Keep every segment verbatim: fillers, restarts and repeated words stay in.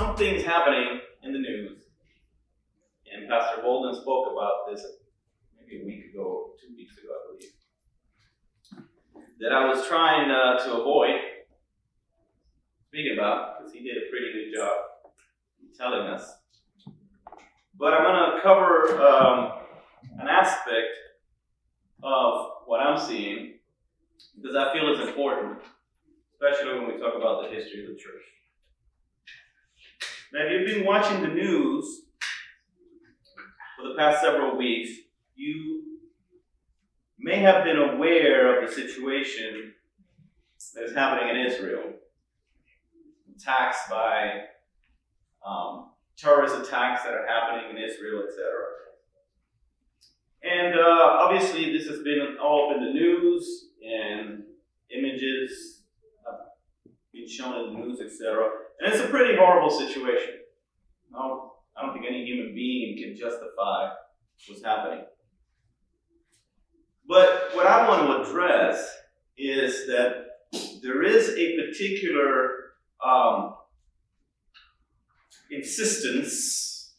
something's happening in the news. And Pastor Bolden spoke about this maybe a week ago, two weeks ago, I believe, that I was trying uh, to avoid speaking about, because he did a pretty good job telling us. But I'm going to cover um, an aspect of what I'm seeing, because I feel it's important, especially when we talk about the history of the church. Now, if you've been watching the news for the past several weeks, you may have been aware of the situation that is happening in Israel. Attacks by um, terrorist attacks that are happening in Israel, et cetera. And uh, obviously, this has been all up in the news, and images have been shown in the news, et cetera. And it's a pretty horrible situation. No, I don't think any human being can justify what's happening. But what I want to address is that there is a particular um, insistence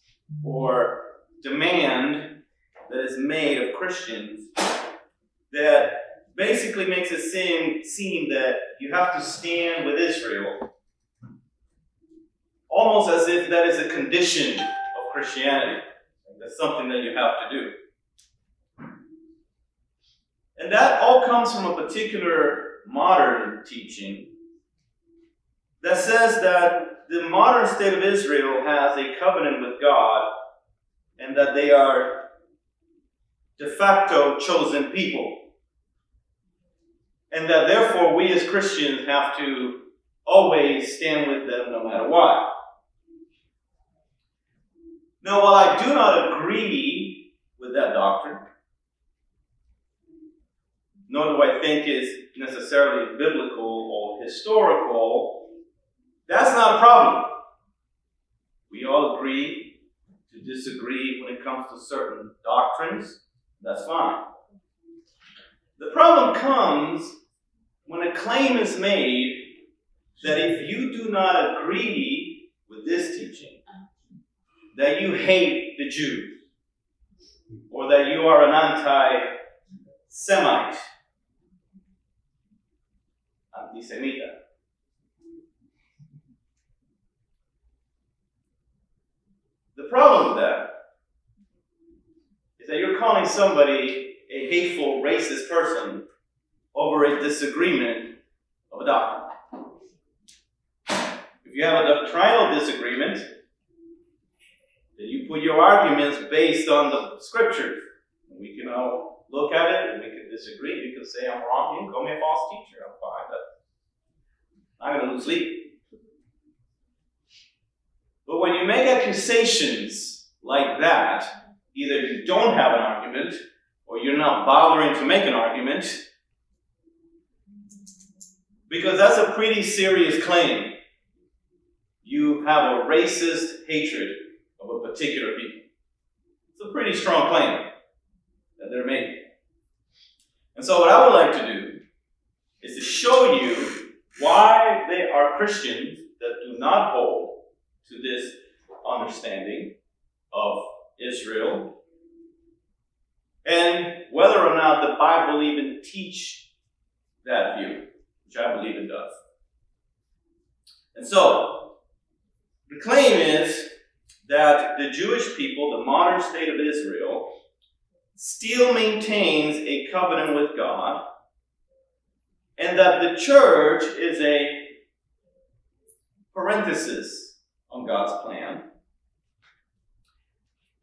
or demand that is made of Christians that basically makes it seem, seem that you have to stand with Israel, almost as if that is a condition of Christianity. That's something that you have to do. And that all comes from a particular modern teaching that says that the modern state of Israel has a covenant with God and that they are de facto chosen people. And that therefore we as Christians have to always stand with them no matter what. Now, while I do not agree with that doctrine, nor do I think it's necessarily biblical or historical, that's not a problem. We all agree to disagree when it comes to certain doctrines. That's fine. The problem comes when a claim is made that if you do not agree with this teaching, that you hate the Jews, or that you are an anti-Semite, anti-Semita. The problem with that is that you're calling somebody a hateful, racist person over a disagreement of a doctrine. If you have a doctrinal disagreement, then you put your arguments based on the scriptures. We can all look at it and we can disagree. You can say, I'm wrong, you can call me a false teacher. I'm fine, but I'm going to lose sleep. But when you make accusations like that, either you don't have an argument, or you're not bothering to make an argument, because that's a pretty serious claim. You have a racist hatred of a particular people. It's a pretty strong claim that they're making. And so what I would like to do is to show you why they are Christians that do not hold to this understanding of Israel, and whether or not the Bible even teach that view, which I believe it does. And so, the claim is that the Jewish people, the modern state of Israel, still maintains a covenant with God, and that the church is a parenthesis on God's plan.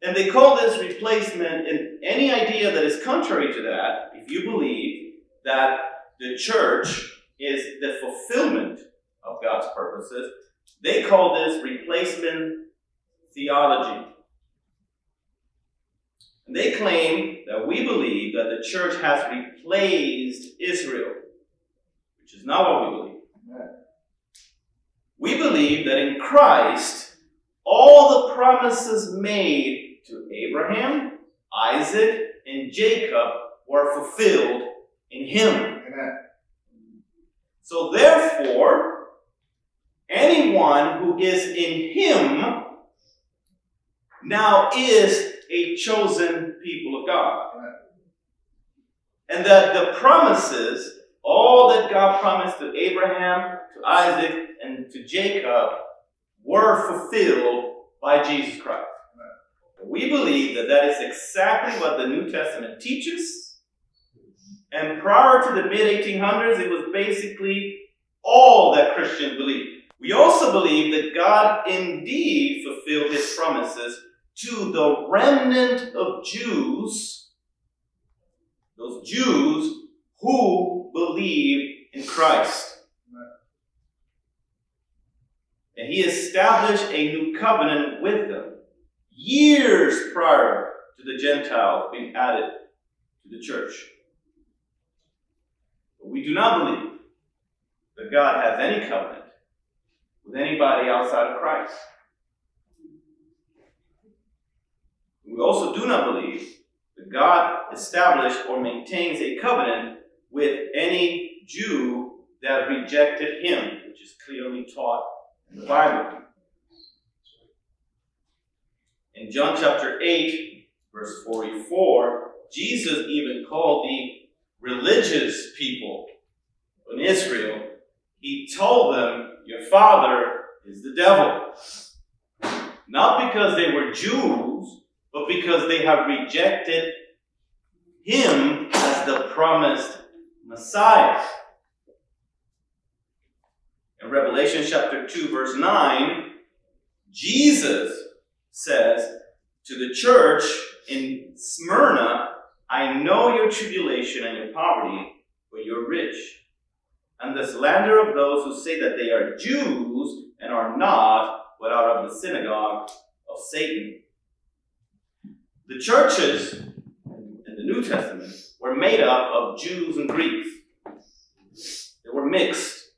And they call this replacement, and any idea that is contrary to that, if you believe that the church is the fulfillment of God's purposes, they call this replacement theology. And they claim that we believe that the church has replaced Israel, which is not what we believe. We believe that in Christ, all the promises made to Abraham, Isaac, and Jacob were fulfilled in him. Amen. So therefore, Anyone who is in him now is a chosen people of God. And that the promises, all that God promised to Abraham, to Isaac, and to Jacob, were fulfilled by Jesus Christ. We believe that that is exactly what the New Testament teaches. And prior to the mid eighteen hundreds, it was basically all that Christians believed. We also believe that God indeed fulfilled his promises to the remnant of Jews, those Jews who believe in Christ. And he established a new covenant with them years prior to the Gentiles being added to the church. But we do not believe that God has any covenant with anybody outside of Christ. We also do not believe that God established or maintains a covenant with any Jew that rejected him, which is clearly taught in the Bible. In John chapter eight, verse forty-four, Jesus even called the religious people in Israel. He told them, your father is the devil. Not because they were Jews, but because they have rejected him as the promised Messiah. In Revelation chapter two, verse nine, Jesus says to the church in Smyrna, I know your tribulation and your poverty, but you're rich, and the slander of those who say that they are Jews and are not, but out of the synagogue of Satan. The churches in the New Testament were made up of Jews and Greeks. They were mixed.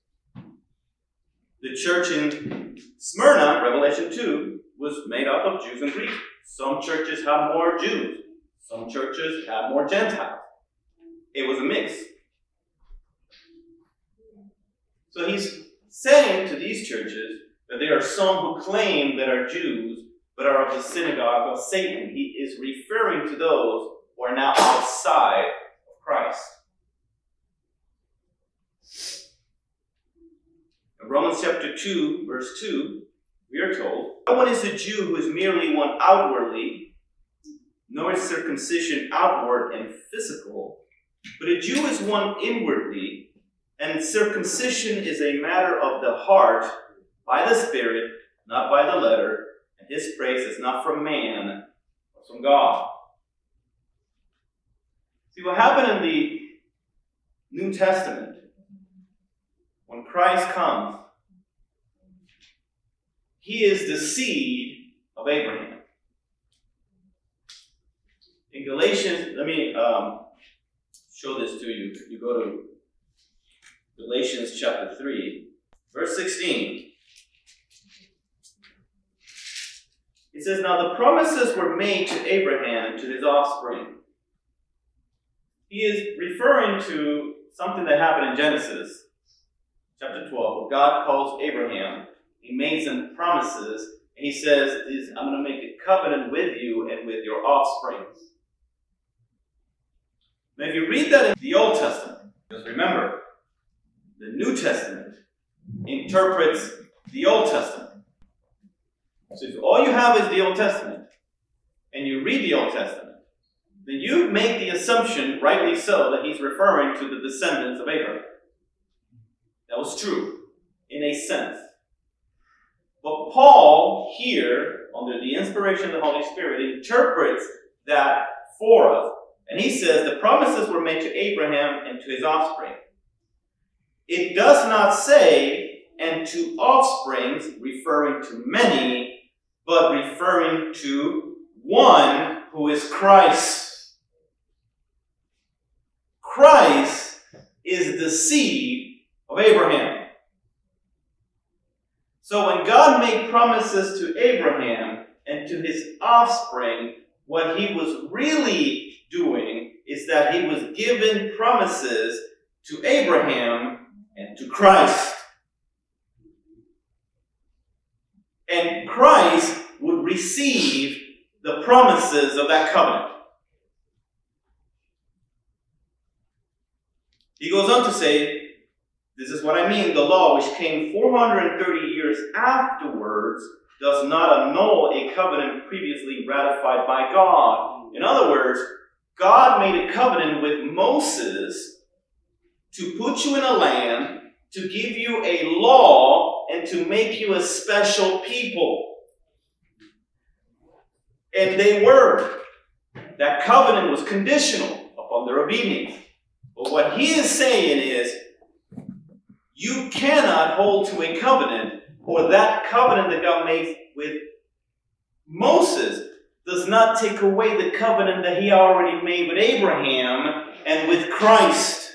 The church in Smyrna, Revelation two, was made up of Jews and Greeks. Some churches have more Jews. Some churches have more Gentiles. It was a mix. So he's saying to these churches that there are some who claim that are Jews, but are of the synagogue of Satan. He is referring to those who are now outside of Christ. In Romans chapter two, verse two, we are told, no one is a Jew who is merely one outwardly, nor is circumcision outward and physical, but a Jew is one inwardly, and circumcision is a matter of the heart, by the Spirit, not by the letter, and his praise is not from man, but from God. See, what happened in the New Testament, when Christ comes, he is the seed of Abraham. In Galatians, let me um, show this to you. If you go to Galatians chapter three, verse sixteen. It says, now the promises were made to Abraham, to his offspring. He is referring to something that happened in Genesis chapter twelve, God calls Abraham. He made some promises, and he says, I'm going to make a covenant with you and with your offspring. Now, if you read that in the Old Testament, just remember, the New Testament interprets the Old Testament. So if all you have is the Old Testament, and you read the Old Testament, then you make the assumption, rightly so, that he's referring to the descendants of Abraham. That was true, in a sense. But Paul, here, under the inspiration of the Holy Spirit, interprets that for us. And he says, the promises were made to Abraham and to his offspring. It does not say, and to offsprings, referring to many, but referring to one who is Christ. Christ is the seed of Abraham. So when God made promises to Abraham and to his offspring, what he was really doing is that he was giving promises to Abraham and to Christ. and Christ would receive the promises of that covenant. He goes on to say, this is what I mean, the law which came four hundred thirty years afterwards does not annul a covenant previously ratified by God. In other words, God made a covenant with Moses to put you in a land, to give you a law, and to make you a special people. And they were. That covenant was conditional upon their obedience. But what he is saying is, you cannot hold to a covenant, or that covenant that God made with Moses does not take away the covenant that he already made with Abraham and with Christ.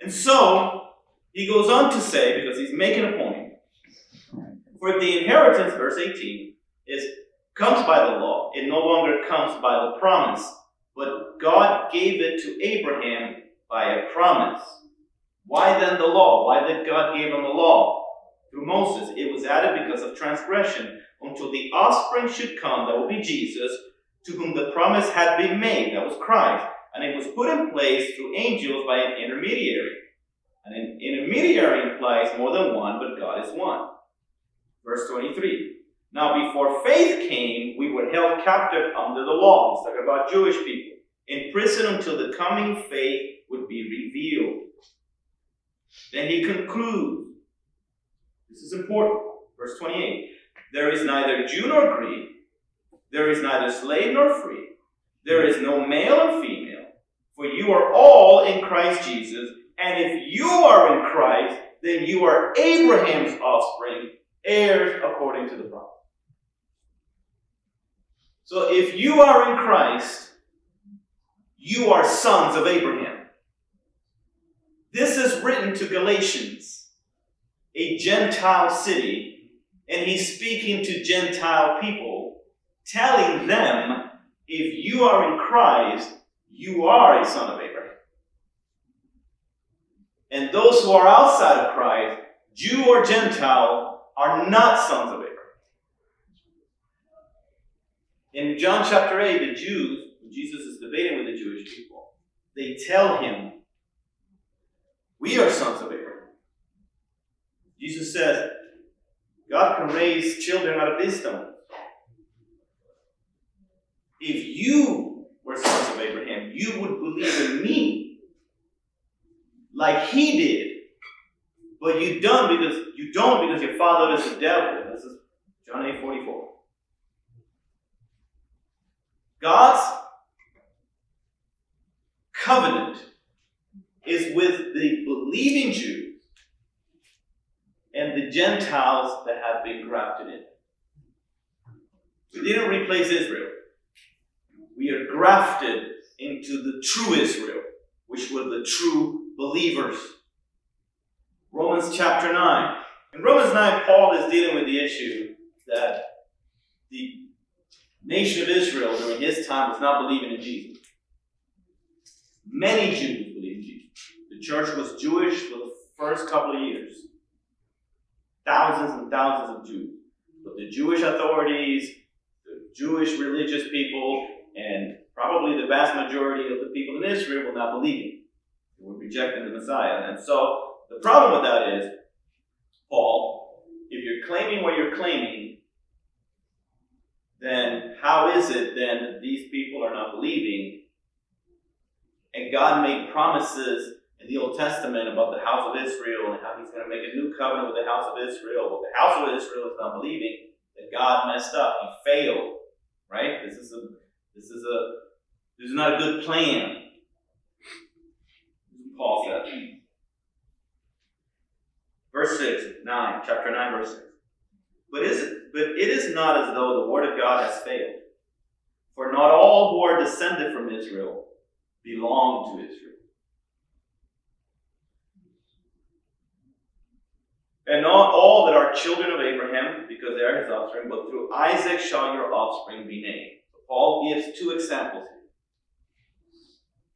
And so, he goes on to say, because he's making a point, for the inheritance, verse eighteen, is comes by the law. It no longer comes by the promise, but God gave it to Abraham by a promise. Why then the law? Why did God give him the law? Through Moses. It was added because of transgression, until the offspring should come, that would be Jesus, to whom the promise had been made, that was Christ. And it was put in place through angels by an intermediary. And an intermediary implies more than one, but God is one. Verse twenty-three. Now before faith came, we were held captive under the law. He's talking about Jewish people. In prison until the coming faith would be revealed. Then he concludes. This is important. Verse twenty-eight. There is neither Jew nor Greek. There is neither slave nor free. There is no male or female. For you are all in Christ Jesus, and if you are in Christ, then you are Abraham's offspring, heirs according to the promise. So if you are in Christ, you are sons of Abraham. This is written to Galatians, a Gentile city, and he's speaking to Gentile people, telling them, if you are in Christ, you are a son of Abraham. And those who are outside of Christ, Jew or Gentile, are not sons of Abraham. In John chapter eight, the Jews, when Jesus is debating with the Jewish people, they tell him, we are sons of Abraham. Jesus says, God can raise children out of these stones. If you were sons of Abraham, you would believe in me like he did, but you don't because you don't because your father is the devil. This is John eight forty-four. God's covenant is with the believing Jews and the Gentiles that have been grafted in. We didn't replace Israel. We are grafted into the true Israel, which were the true believers. Romans chapter nine. In Romans nine, Paul is dealing with the issue that the nation of Israel during his time was not believing in Jesus. Many Jews believed in Jesus. The church was Jewish for the first couple of years. Thousands and thousands of Jews. But the Jewish authorities, the Jewish religious people, and probably the vast majority of the people in Israel will not believe him. They will reject the Messiah. And so the problem with that is, Paul, if you're claiming what you're claiming, then how is it then that these people are not believing? And God made promises in the Old Testament about the house of Israel and how he's going to make a new covenant with the house of Israel. Well, the house of Israel is not believing, that God messed up. He failed. Right? This is a This is a this is not a good plan, Paul said. Verse six, nine, chapter nine, verse six. But is it but it is not as though the word of God has failed. For not all who are descended from Israel belong to Israel. And not all that are children of Abraham, because they are his offspring, but through Isaac shall your offspring be named. Paul gives two examples.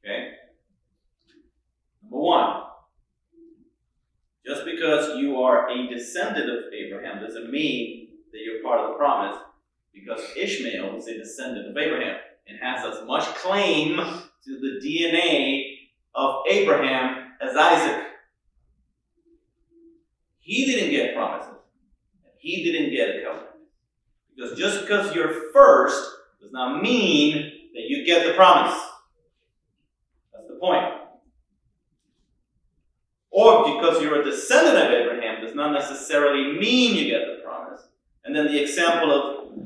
Okay? Number one, Just because you are a descendant of Abraham doesn't mean that you're part of the promise, because Ishmael is a descendant of Abraham and has as much claim to the D N A of Abraham as Isaac. He didn't get promises. He didn't get a covenant. Because just because you're first does not mean that you get the promise. That's the point. Or because you're a descendant of Abraham does not necessarily mean you get the promise. And then the example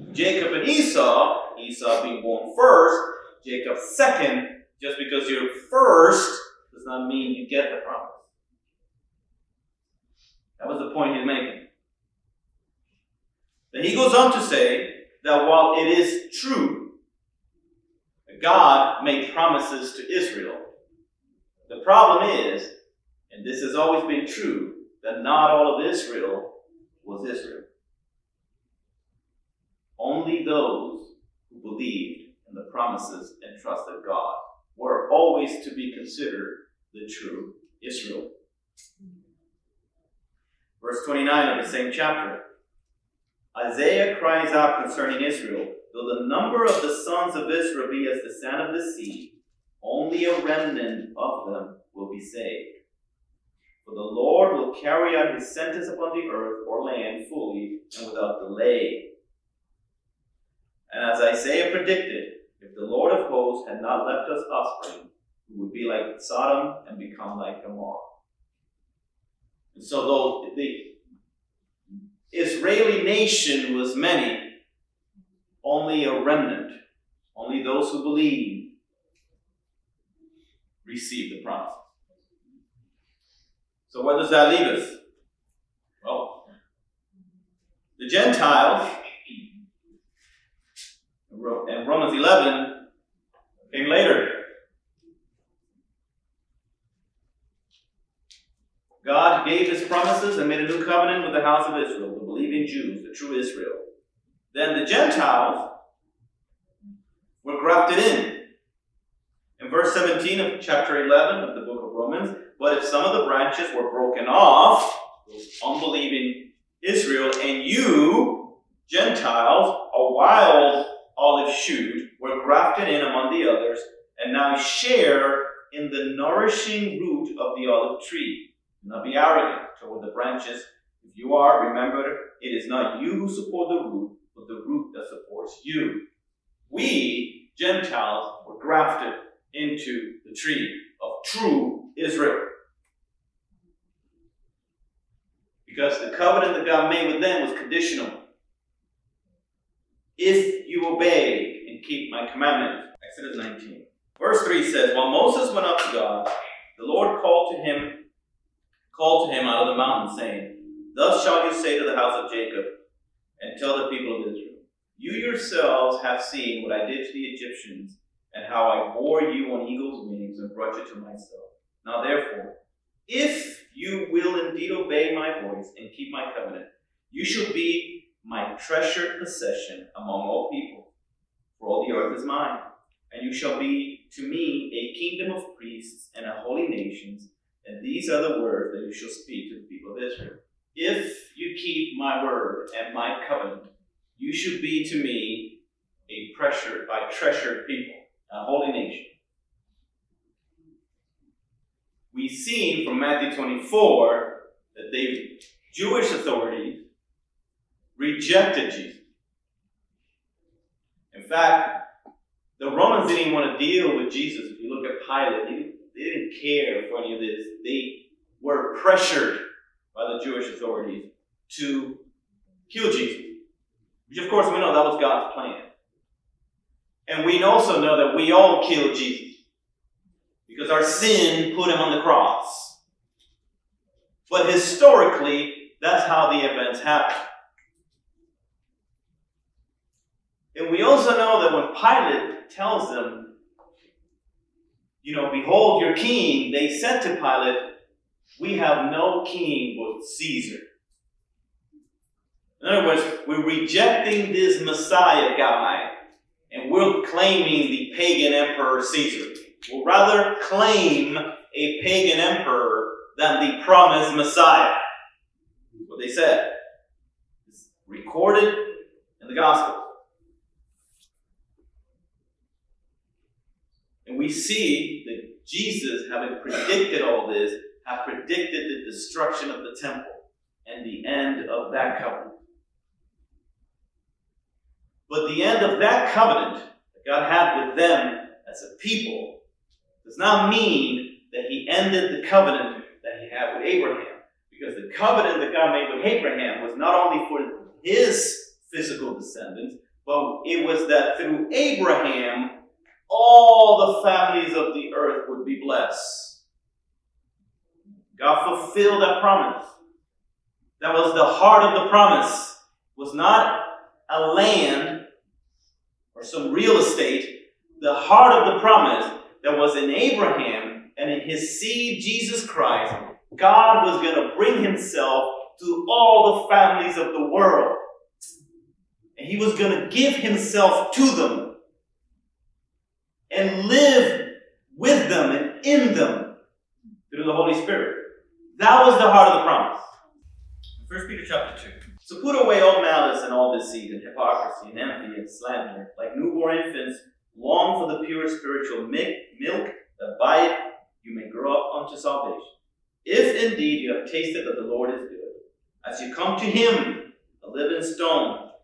of Jacob and Esau, Esau being born first, Jacob second, just because you're first does not mean you get the promise. That was the point he's making. Then he goes on to say that while it is true that God made promises to Israel, the problem is, and this has always been true, that not all of Israel was Israel. Only those who believed in the promises and trusted God were always to be considered the true Israel. Verse twenty-nine of the same chapter. Isaiah cries out concerning Israel, though the number of the sons of Israel be as the sand of the sea, only a remnant of them will be saved. For the Lord will carry out his sentence upon the earth or land fully and without delay. And as Isaiah predicted, if the Lord of hosts had not left us offspring, we would be like Sodom and become like Gomorrah. And so though the Israeli nation was many, only a remnant, only those who believe, received the promise. So where does that leave us? Well, the Gentiles, in Romans eleven, came later. God gave his promises and made a new covenant with the house of Israel, the believing Jews, the true Israel. Then the Gentiles were grafted in. In verse seventeen of chapter eleven of the book of Romans, but if some of the branches were broken off, unbelieving Israel, and you, Gentiles, a wild olive shoot, were grafted in among the others, and now share in the nourishing root of the olive tree. Do not be arrogant toward the branches. If you are, remember, it is not you who support the root, but the root that supports you. We, Gentiles, were grafted into the tree of true Israel. Because the covenant that God made with them was conditional. If you obey and keep my commandments. Exodus nineteen. Verse three says, while Moses went up to God, the Lord called to him, Call to him out of the mountain, saying, thus shall you say to the house of Jacob, and tell the people of Israel, you yourselves have seen what I did to the Egyptians, and how I bore you on eagle's wings and brought you to myself. Now therefore, if you will indeed obey my voice and keep my covenant, you shall be my treasured possession among all people, for all the earth is mine. And you shall be to me a kingdom of priests and a holy nation. And these are the words that you shall speak to the people of Israel. If you keep my word and my covenant, you should be to me a treasured, a treasured people, a holy nation. We see from Matthew twenty-four that the Jewish authorities rejected Jesus. In fact, the Romans didn't want to deal with Jesus. If you look at Pilate, they didn't care for any of this. They were pressured by the Jewish authorities to kill Jesus. Which, of course, we know that was God's plan. And we also know that we all killed Jesus because our sin put him on the cross. But historically, that's how the events happened. And we also know that when Pilate tells them, you know, behold your king, they said to Pilate, we have no king but Caesar. In other words, we're rejecting this Messiah guy, and we're claiming the pagan emperor Caesar. We'll rather claim a pagan emperor than the promised Messiah. what they said. It's recorded in the Gospels. And we see that Jesus, having predicted all this, had predicted the destruction of the temple and the end of that covenant. But the end of that covenant that God had with them as a people does not mean that he ended the covenant that he had with Abraham. Because the covenant that God made with Abraham was not only for his physical descendants, but it was that through Abraham, all the families of the earth would be blessed. God fulfilled that promise. That was the heart of the promise. It was not a land or some real estate. The heart of the promise that was in Abraham and in his seed, Jesus Christ, God was going to bring himself to all the families of the world. And he was going to give himself to them and live with them and in them through the Holy Spirit. That was the heart of the promise. First Peter chapter two. So put away all malice and all deceit and hypocrisy and envy and slander. Like newborn infants, long for the pure spiritual milk, that by it you may grow up unto salvation. If indeed you have tasted that the Lord is good, as you come to him, a living stone,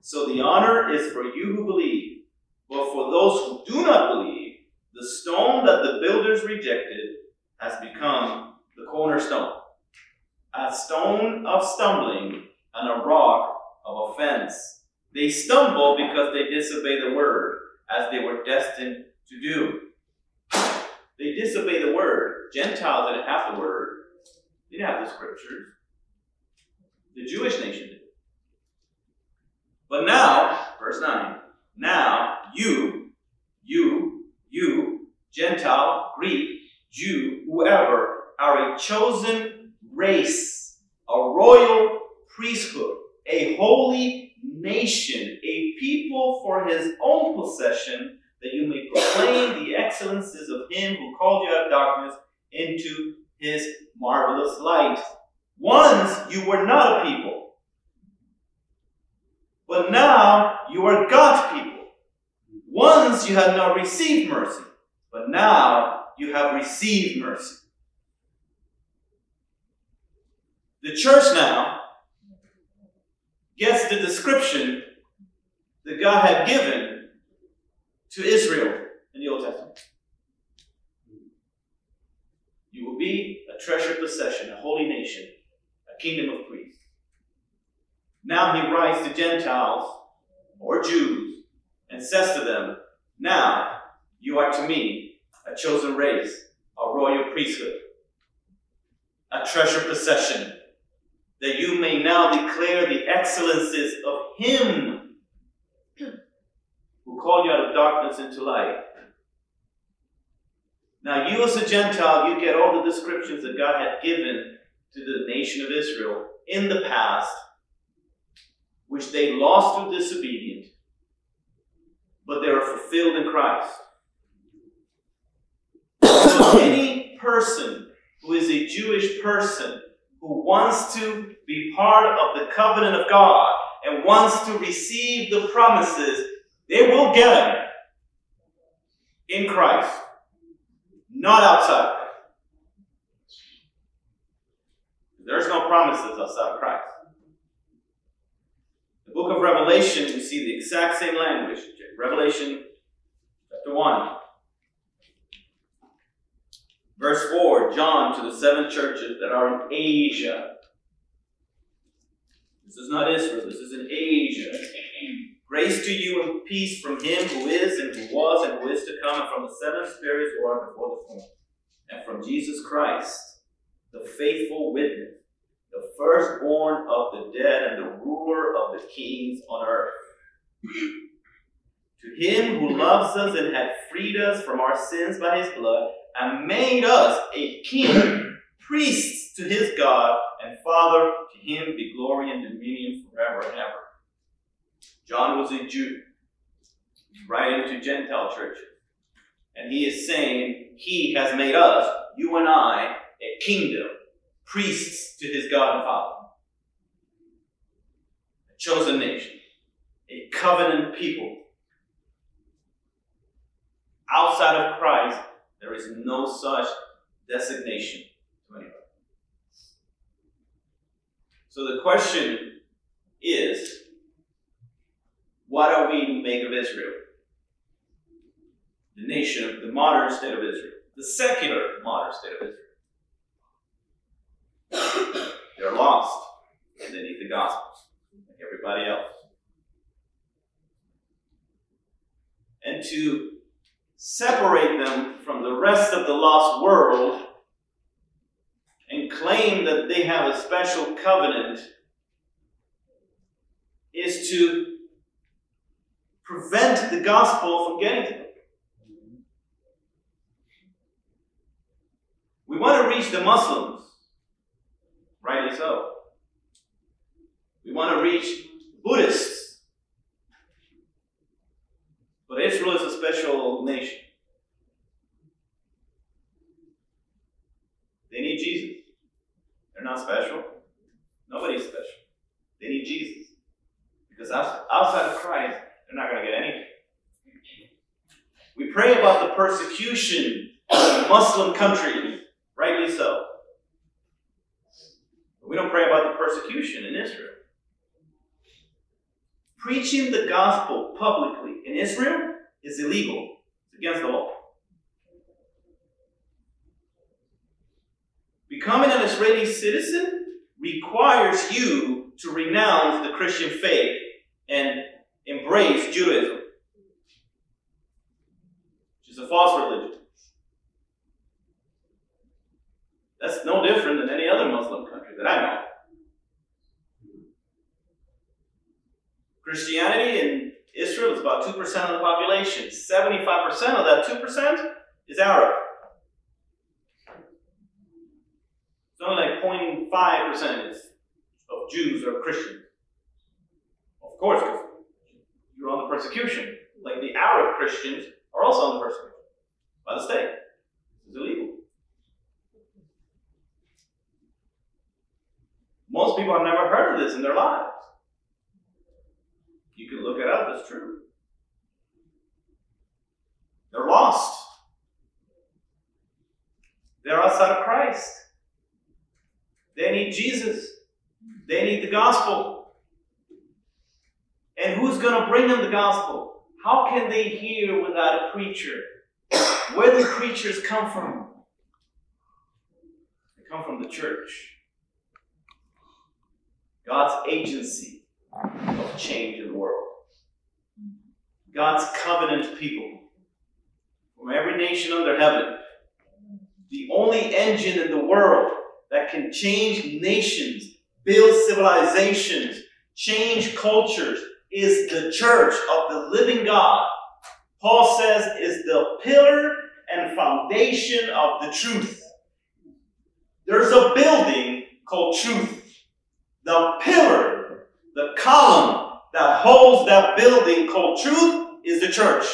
So the honor is for you who believe, but for those who do not believe, the stone that the builders rejected has become the cornerstone, a stone of stumbling and a rock of offense. They stumble because they disobey the word, as they were destined to do. They disobey the word. Gentiles didn't have the word. They didn't have the scriptures. The Jewish nation did. But now, verse nine, now you, you, you, Gentile, Greek, Jew, whoever, are a chosen race, a royal priesthood, a holy nation, a people for his own possession, that you may proclaim the excellences of him who called you out of darkness into his marvelous light. Once you were not a people, but now you are God's people. Once you had not received mercy, but now you have received mercy. The church now gets the description that God had given to Israel in the Old Testament. You will be a treasured possession, a holy nation, a kingdom of priests. Now he writes to Gentiles or Jews and says to them, now you are to me a chosen race, a royal priesthood, a treasured possession, that you may now declare the excellences of him who called you out of darkness into light. Now you as a Gentile, you get all the descriptions that God had given to the nation of Israel in the past, which they lost through disobedience, but they are fulfilled in Christ. So any person who is a Jewish person who wants to be part of the covenant of God and wants to receive the promises, they will get them in Christ, not outside. There's no promises outside of Christ. The book of Revelation, you see the exact same language. Revelation chapter one. Verse four, John to the seven churches that are in Asia. This is not Israel, this is in Asia. Grace to you and peace from him who is and who was and who is to come, and from the seven spirits who are before the throne, and from Jesus Christ, the faithful witness, the firstborn of the dead and the ruler of the kings on earth. To him who loves us and had freed us from our sins by his blood and made us a king, priests to his God and Father, to him be glory and dominion forever and ever. John was a Jew, writing to Gentile churches. And he is saying, he has made us, you and I, a kingdom, priests to his God and Father. A chosen nation, a covenant people. Outside of Christ, there is no such designation to anybody. So the question is, what are we to make of Israel? The nation of the modern state of Israel, the secular modern state of Israel. They're lost and they need the gospel, like everybody else. And to separate them from the rest of the lost world and claim that they have a special covenant is to prevent the gospel from getting to them. We want to reach the Muslims, rightly so. We want to reach Buddhists. But Israel is a special nation. They need Jesus. They're not special. Nobody's special. They need Jesus. Because outside of Christ, they're not going to get anything. We pray about the persecution of the Muslim countries, rightly so. But we don't pray about the persecution in Israel. Preaching the gospel publicly in Israel is illegal. It's against the law. Becoming an Israeli citizen requires you to renounce the Christian faith and embrace Judaism, which is a false religion. That's no different than any other Muslim country that I know. Christianity in Israel is about two percent of the population. seventy-five percent of that two percent is Arab. It's only like zero point five percent of Jews are Christian. Of course, because you're on the persecution. Like the Arab Christians are also on the persecution by the state. It's illegal. Most people have never heard of this in their lives. You can look it up, it's true. They're lost. They're outside of Christ. They need Jesus. They need the gospel. And who's going to bring them the gospel? How can they hear without a preacher? Where do preachers come from? They come from the church. God's agency of change in the world. God's covenant people from every nation under heaven. The only engine in the world that can change nations, build civilizations, change cultures is the church of the living God. Paul says is the pillar and foundation of the truth. There's a building called truth. The pillar, the column that holds that building called truth is the church,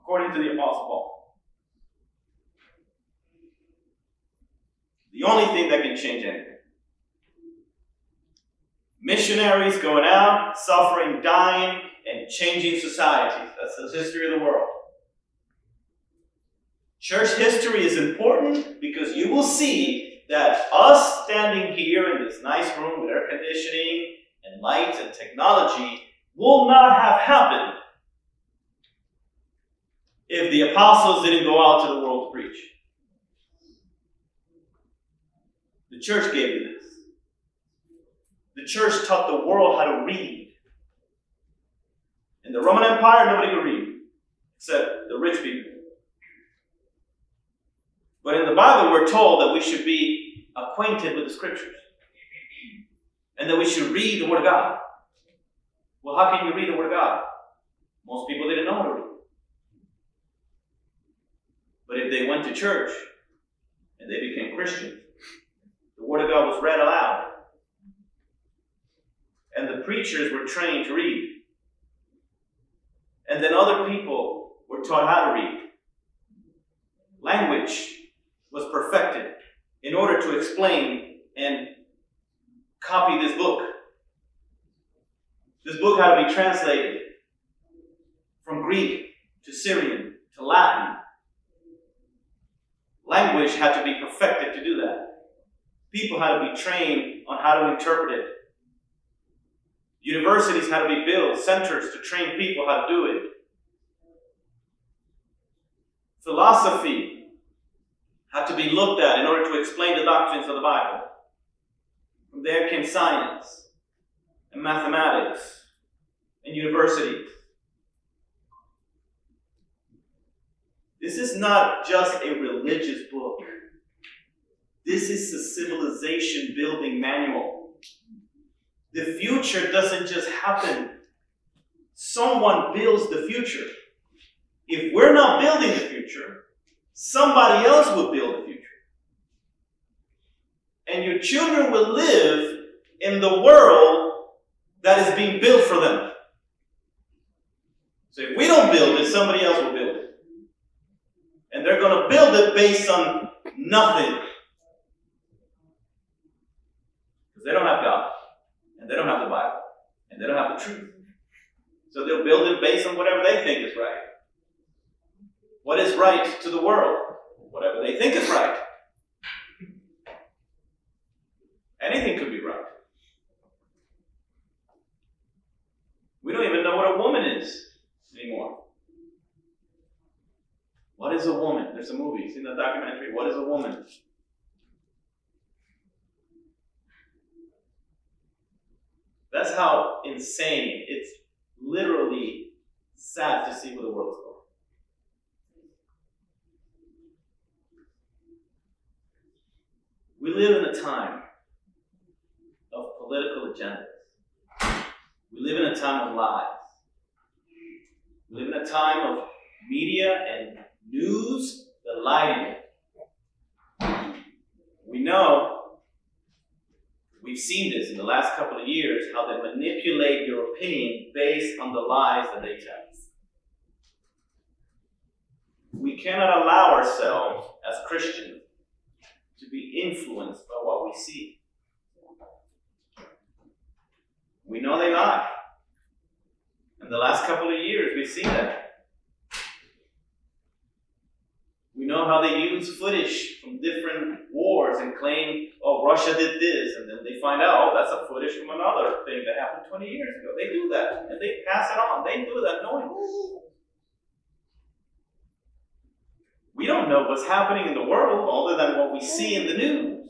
according to the Apostle Paul. The only thing that can change anything. Missionaries going out, suffering, dying, and changing societies. That's the history of the world. Church history is important because you will see that us standing here in this nice room with air conditioning and lights and technology will not have happened if the apostles didn't go out to the world to preach. The church gave you this. The church taught the world how to read. In the Roman Empire, nobody could read except the rich people. But in the Bible, we're told that we should be acquainted with the scriptures. and that we should read the Word of God. Well, how can you read the Word of God? Most people didn't know how to read. But if they went to church and they became Christians, the Word of God was read aloud. And the preachers were trained to read. And then other people were taught how to read. Language was perfected in order to explain and copy this book. This book had to be translated from Greek to Syrian to Latin. Language had to be perfected to do that. People had to be trained on how to interpret it. Universities had to be built, centers to train people how to do it. Philosophy had to be looked at in order to explain the doctrines of the Bible. From there came science and mathematics and universities. This is not just a religious book. This is a civilization building manual. The future doesn't just happen. Someone builds the future. If we're not building the future, somebody else will build the future. And your children will live in the world that is being built for them. So if we don't build it, somebody else will build it. And they're going to build it based on nothing. Because they don't have God. And they don't have the Bible. And they don't have the truth. So they'll build it based on whatever they think is right. What is right to the world? Whatever they think is right. Anything could be right. We don't even know what a woman is anymore. What is a woman? There's a movie. You've seen that documentary. What is a woman? That's how insane. It's literally sad to see where the world's going. We live in a time of political agendas. We live in a time of lies. We live in a time of media and news, the lying. We know, we've seen this in the last couple of years, how they manipulate your opinion based on the lies that they tell us. We cannot allow ourselves as Christians to be influenced by what we see. We know they lie. In the last couple of years, we've seen that. We know how they use footage from different wars and claim, oh, Russia did this, and then they find out, oh, that's a footage from another thing that happened twenty years ago. They do that, and they pass it on. They do that knowing. We don't know what's happening in the world other than what we see in the news.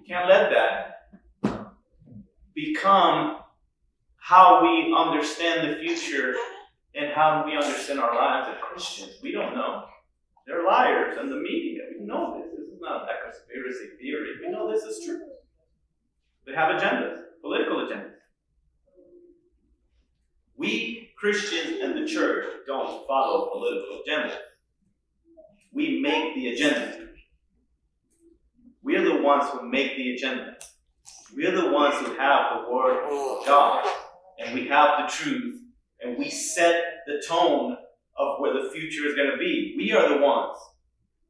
We can't let that become how we understand the future and how we understand our lives as Christians. We don't know. They're liars, and the media. We know this. This is not a conspiracy theory. We know this is true. They have agendas, political agendas. We, Christians and the church, don't follow political agendas. We make the agenda. We're the ones who make the agenda. We're the ones who have the Word of God, and we have the truth, and we set the tone of where the future is going to be. We are the ones.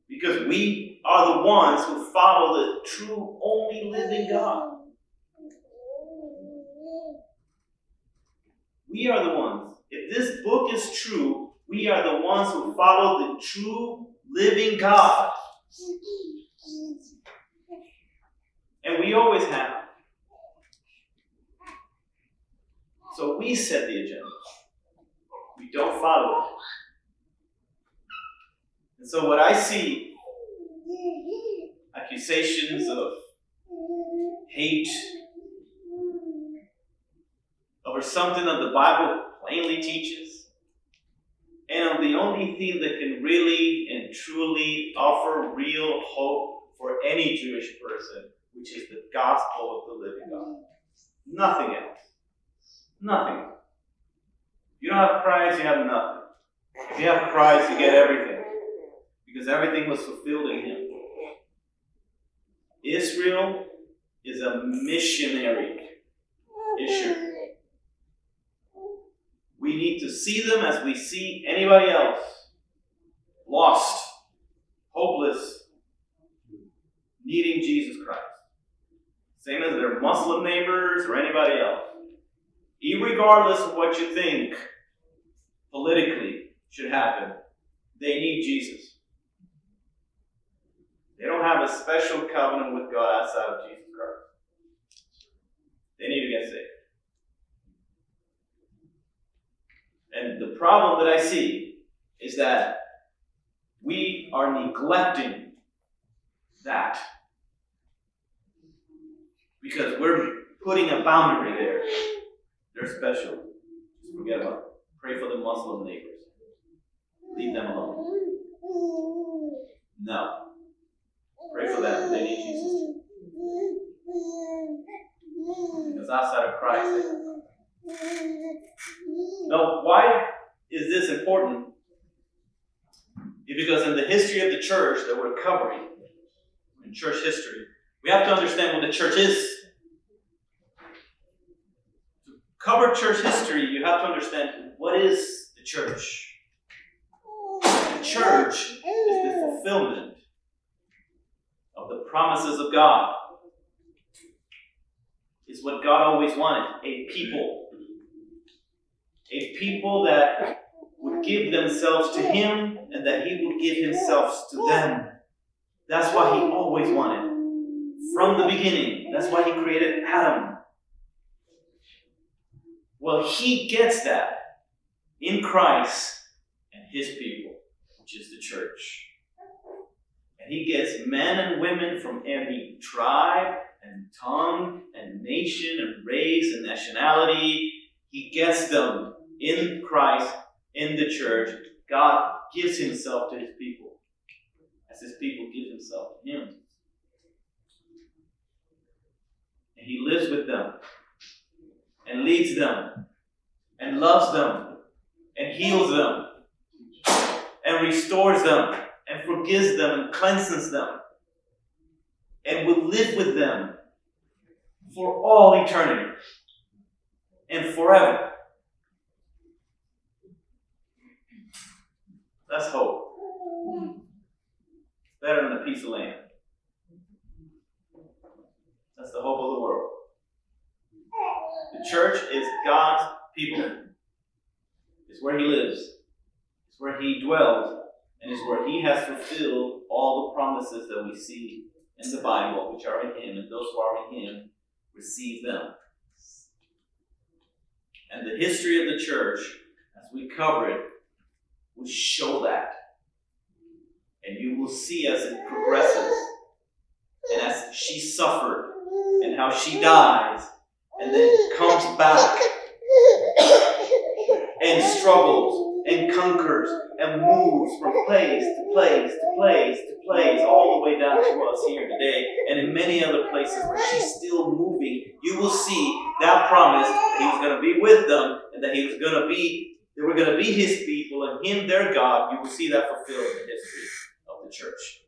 Because we are the ones who follow the true, only living God. We are the ones. If this book is true, we are the ones who follow the true, living God. And we always have. So we set the agenda. We don't follow it. And so what I see, accusations of hate over something that the Bible plainly teaches, and on the only thing that can really and truly offer real hope for any Jewish person, which is the gospel of the living God. Nothing else. Nothing else. If you don't have Christ, you have nothing. If you have Christ, you get everything. Because everything was fulfilled in Him. Israel is a missionary issue. We need to see them as we see anybody else. Lost, hopeless, needing Jesus Christ. Same as their Muslim neighbors or anybody else. Irregardless of what you think politically should happen, they need Jesus. They don't have a special covenant with God outside of Jesus Christ. They need to get saved. And the problem that I see is that we are neglecting that. Because we're putting a boundary there. They're special. Just forget about it. Pray for the Muslim neighbors. Leave them alone. No. Pray for them. They need Jesus. Because outside of Christ, they have. Now, why is this important? It's because in the history of the church that we're covering, in church history, we have to understand what the church is. To cover church history, you have to understand what is the church. The church is the fulfillment of the promises of God. It's what God always wanted, a people. A people that would give themselves to Him and that He would give Himself to them. That's what He always wanted. From the beginning. That's why He created Adam. Well, He gets that in Christ and His people, which is the church. And He gets men and women from every tribe and tongue and nation and race and nationality. He gets them in Christ, in the church. God gives Himself to His people as His people give Himself to Him. And He lives with them and leads them and loves them and heals them and restores them and forgives them and cleanses them and will live with them for all eternity and forever. That's hope. Better than a piece of land. That's the hope of the world. The church is God's people. It's where He lives. It's where He dwells. And it's where He has fulfilled all the promises that we see in the Bible, which are in Him. And those who are in Him, receive them. And the history of the church, as we cover it, will show that. And you will see as it progresses. And as she suffered. And how she dies and then comes back and struggles and conquers and moves from place to place to place to place all the way down to us here today and in many other places where she's still moving. You will see that promise that He was going to be with them and that He was going to be, they were going to be His people and Him their God. You will see that fulfilled in the history of the church.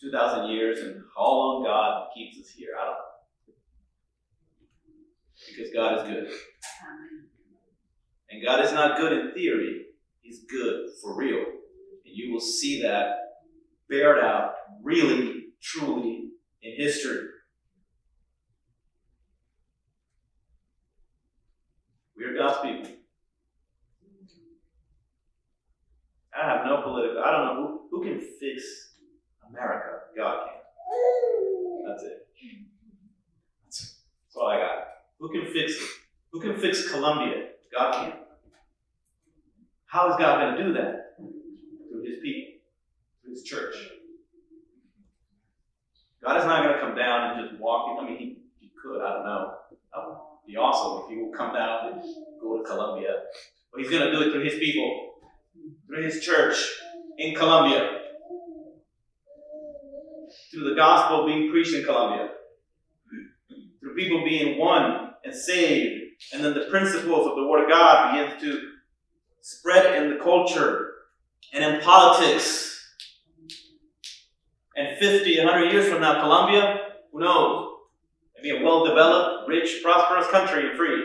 two thousand years, and how long God keeps us here, I don't know. Because God is good. And God is not good in theory. He's good for real. And you will see that bared out really, truly in history. We are God's people. I have no political, I don't know who, who can fix America, God can. That's it. That's all I got. Who can fix it? Who can fix Colombia? God can. How is God going to do that? Through His people, through His church. God is not going to come down and just walk in. I mean, He, he could, I don't know. That would be awesome if He would come down and go to Colombia. But He's going to do it through His people, through His church in Colombia. Through the gospel being preached in Colombia, through for people being one and saved. And then the principles of the Word of God begin to spread in the culture and in politics. And fifty, one hundred years from now, Colombia, who knows? Maybe a well-developed, rich, prosperous country and free.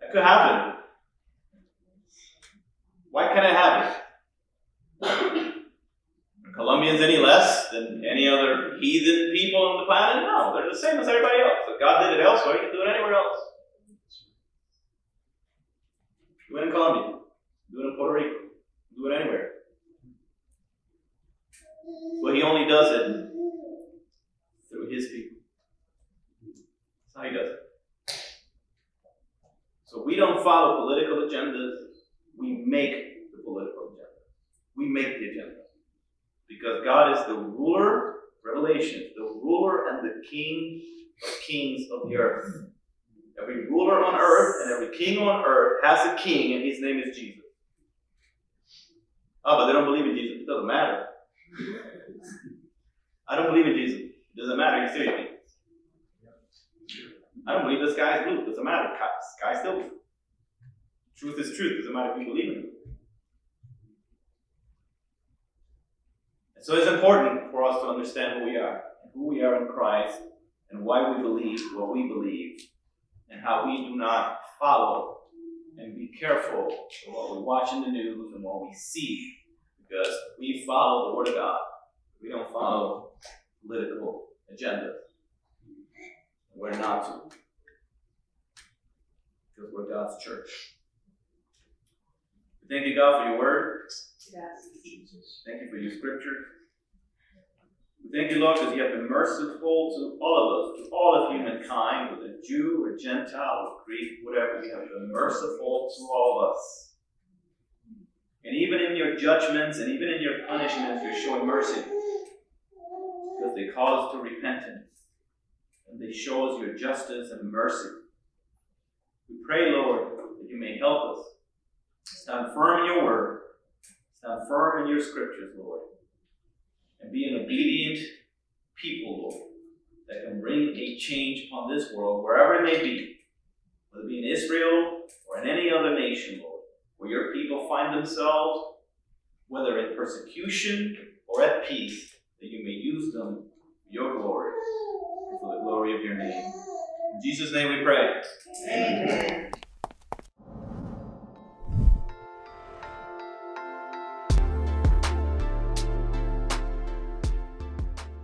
That could happen. Why can't it happen? Are Colombians any less than any other heathen people on the planet? No, they're the same as everybody else. If God did it elsewhere, He can do it anywhere else. Do it in Colombia. Do it in Puerto Rico. Do it anywhere. But He only does it through His people. That's how He does it. So we don't follow political agendas. We make the political agenda. We make the agenda. Because God is the ruler, Revelation, the ruler and the king of kings of the earth. Every ruler on earth and every king on earth has a king, and His name is Jesus. Oh, but they don't believe in Jesus. It doesn't matter. I don't believe in Jesus. It doesn't matter. He's still Jesus. I don't believe the sky is blue. It doesn't matter. Sky is still blue. Truth is truth. It doesn't matter if you believe in it. And so it's important for us to understand who we are, who we are in Christ, and why we believe what we believe, and how we do not follow and be careful of what we watch in the news and what we see, because we follow the Word of God. We don't follow political agendas. We're not to, because we're God's church. Thank you, God, for your word. Yes. Thank you for your scripture. Thank you, Lord, because you have been merciful to all of us, to all of humankind, whether Jew or Gentile or Greek, whatever. You have been merciful to all of us. And even in your judgments and even in your punishments, you're showing mercy, because they call us to repentance, and they show us your justice and mercy. We pray, Lord, that you may help us. Stand firm in your word. Stand firm in your scriptures, Lord. And be an obedient people, Lord, that can bring a change upon this world, wherever it may be, whether it be in Israel or in any other nation, Lord, where your people find themselves, whether in persecution or at peace, that you may use them for your glory and for the glory of your name. In Jesus' name we pray. Amen.